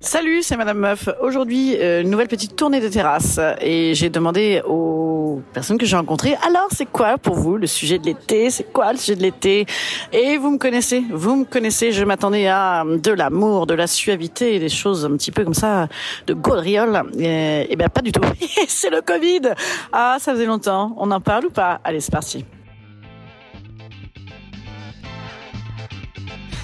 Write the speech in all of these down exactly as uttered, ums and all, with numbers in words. Salut, c'est Madame Meuf. Aujourd'hui, euh, nouvelle petite tournée de terrasse. Et j'ai demandé aux personnes que j'ai rencontrées, alors c'est quoi pour vous le sujet de l'été? C'est quoi le sujet de l'été? Et vous me connaissez, vous me connaissez. Je m'attendais à de l'amour, de la suavité, des choses un petit peu comme ça, de gaudriole. Et, et bien pas du tout. C'est le Covid. Ah, ça faisait longtemps. On en parle ou pas? Allez, c'est parti.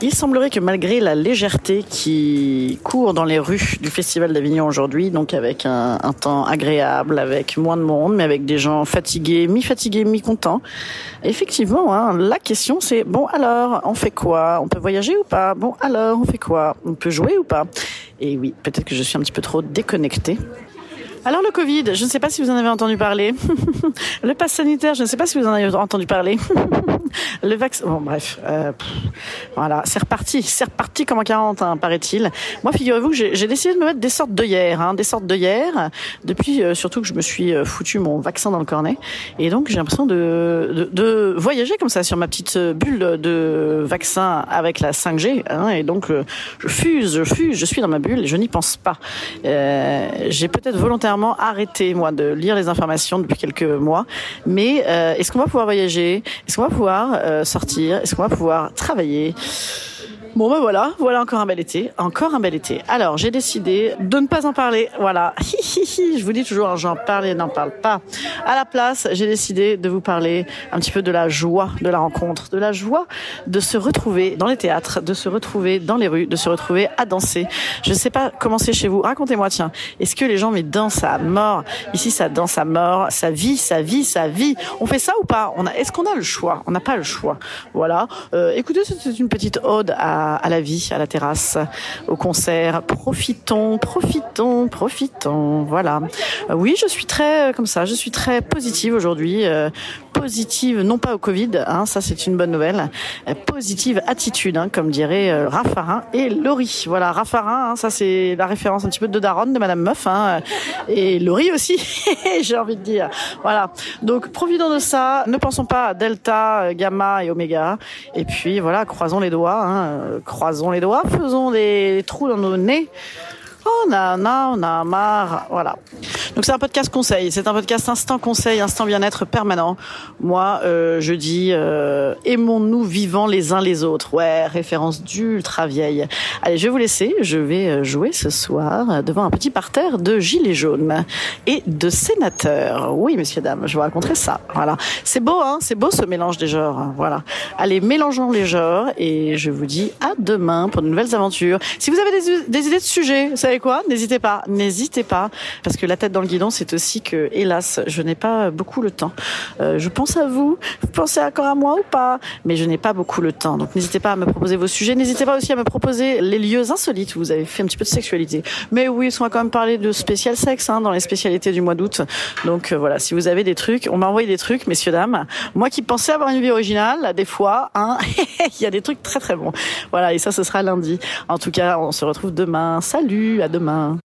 Il semblerait que malgré la légèreté qui court dans les rues du Festival d'Avignon aujourd'hui, donc avec un, un temps agréable, avec moins de monde, mais avec des gens fatigués, mi-fatigués, mi-contents, effectivement, hein, la question c'est, bon alors, on fait quoi? On peut voyager ou pas? Bon alors, on fait quoi? On peut jouer ou pas? Et oui, peut-être que je suis un petit peu trop déconnectée. Alors le Covid, je ne sais pas si vous en avez entendu parler. Le pass sanitaire, je ne sais pas si vous en avez entendu parler. Le vaccin, bon bref, euh, pff, voilà, c'est reparti, c'est reparti comme en quarante, hein, paraît-il. Moi, figurez-vous que j'ai, j'ai décidé de me mettre des sortes d'œillères, hein, des sortes d'œillères, depuis euh, surtout que je me suis foutu mon vaccin dans le cornet, et donc j'ai l'impression de, de, de voyager comme ça sur ma petite bulle de vaccin avec la cinq G, hein, et donc euh, je fuse, je fuse, je suis dans ma bulle et je n'y pense pas. Euh, j'ai peut-être volontairement arrêté, moi, de lire les informations depuis quelques mois, mais euh, est-ce qu'on va pouvoir voyager? Est-ce qu'on va pouvoir euh, sortir? Est-ce qu'on va pouvoir travailler? Bon ben voilà, voilà encore un bel été, encore un bel été. Alors j'ai décidé de ne pas en parler, voilà. Hi, hi, hi. Je vous dis toujours, j'en parle et n'en parle pas. À la place, j'ai décidé de vous parler un petit peu de la joie de la rencontre, de la joie de se retrouver dans les théâtres, de se retrouver dans les rues, de se retrouver à danser. Je ne sais pas comment c'est chez vous, racontez-moi tiens, est-ce que les gens mais dansent à mort? Ici ça danse à mort, ça vit, ça vit, ça vit. On fait ça ou pas? On a, est-ce qu'on a le choix? On n'a pas le choix, voilà. Euh, écoutez, c'est une petite ode à à la vie, à la terrasse, au concert. Profitons, profitons, profitons. Voilà. Oui, je suis très, comme ça, je suis très positive aujourd'hui. Euh, positive, non pas au Covid, hein, ça c'est une bonne nouvelle. Euh, positive attitude, hein, comme dirait euh, Raffarin et Laurie. Voilà, Raffarin, hein, ça c'est la référence un petit peu de Daronne, de Madame Meuf, hein, et Laurie aussi, j'ai envie de dire. Voilà. Donc, profitons de ça. Ne pensons pas à Delta, Gamma et Oméga. Et puis, voilà, croisons les doigts, hein. Croisons les doigts, faisons des trous dans nos nez. On a, on a, on a marre. Voilà. Donc c'est un podcast conseil, c'est un podcast instant conseil, instant bien-être permanent. Moi, euh, je dis euh, aimons-nous vivants les uns les autres. Ouais, référence d'ultra vieille. Allez, je vais vous laisser. Je vais jouer ce soir devant un petit parterre de gilets jaunes et de sénateurs. Oui, messieurs dames, je vous raconterai ça. Voilà. C'est beau, hein. C'est beau ce mélange des genres. Voilà. Allez, mélangeons les genres et je vous dis à demain pour de nouvelles aventures. Si vous avez des, des idées de sujets, vous savez quoi? N'hésitez pas, n'hésitez pas, parce que la tête dans le guidon, c'est aussi que, hélas, je n'ai pas beaucoup le temps. Euh, je pense à vous, vous pensez encore à moi ou pas, mais je n'ai pas beaucoup le temps. Donc n'hésitez pas à me proposer vos sujets, n'hésitez pas aussi à me proposer les lieux insolites où vous avez fait un petit peu de sexualité. Mais oui, on va quand même parler de spécial sexe, hein, dans les spécialités du mois d'août. Donc euh, voilà, si vous avez des trucs, on m'a envoyé des trucs, messieurs, dames. Moi qui pensais avoir une vie originale, des fois, hein, il y a des trucs très très bons. Voilà, et ça, ce sera lundi. En tout cas, on se retrouve demain. Salut, à demain.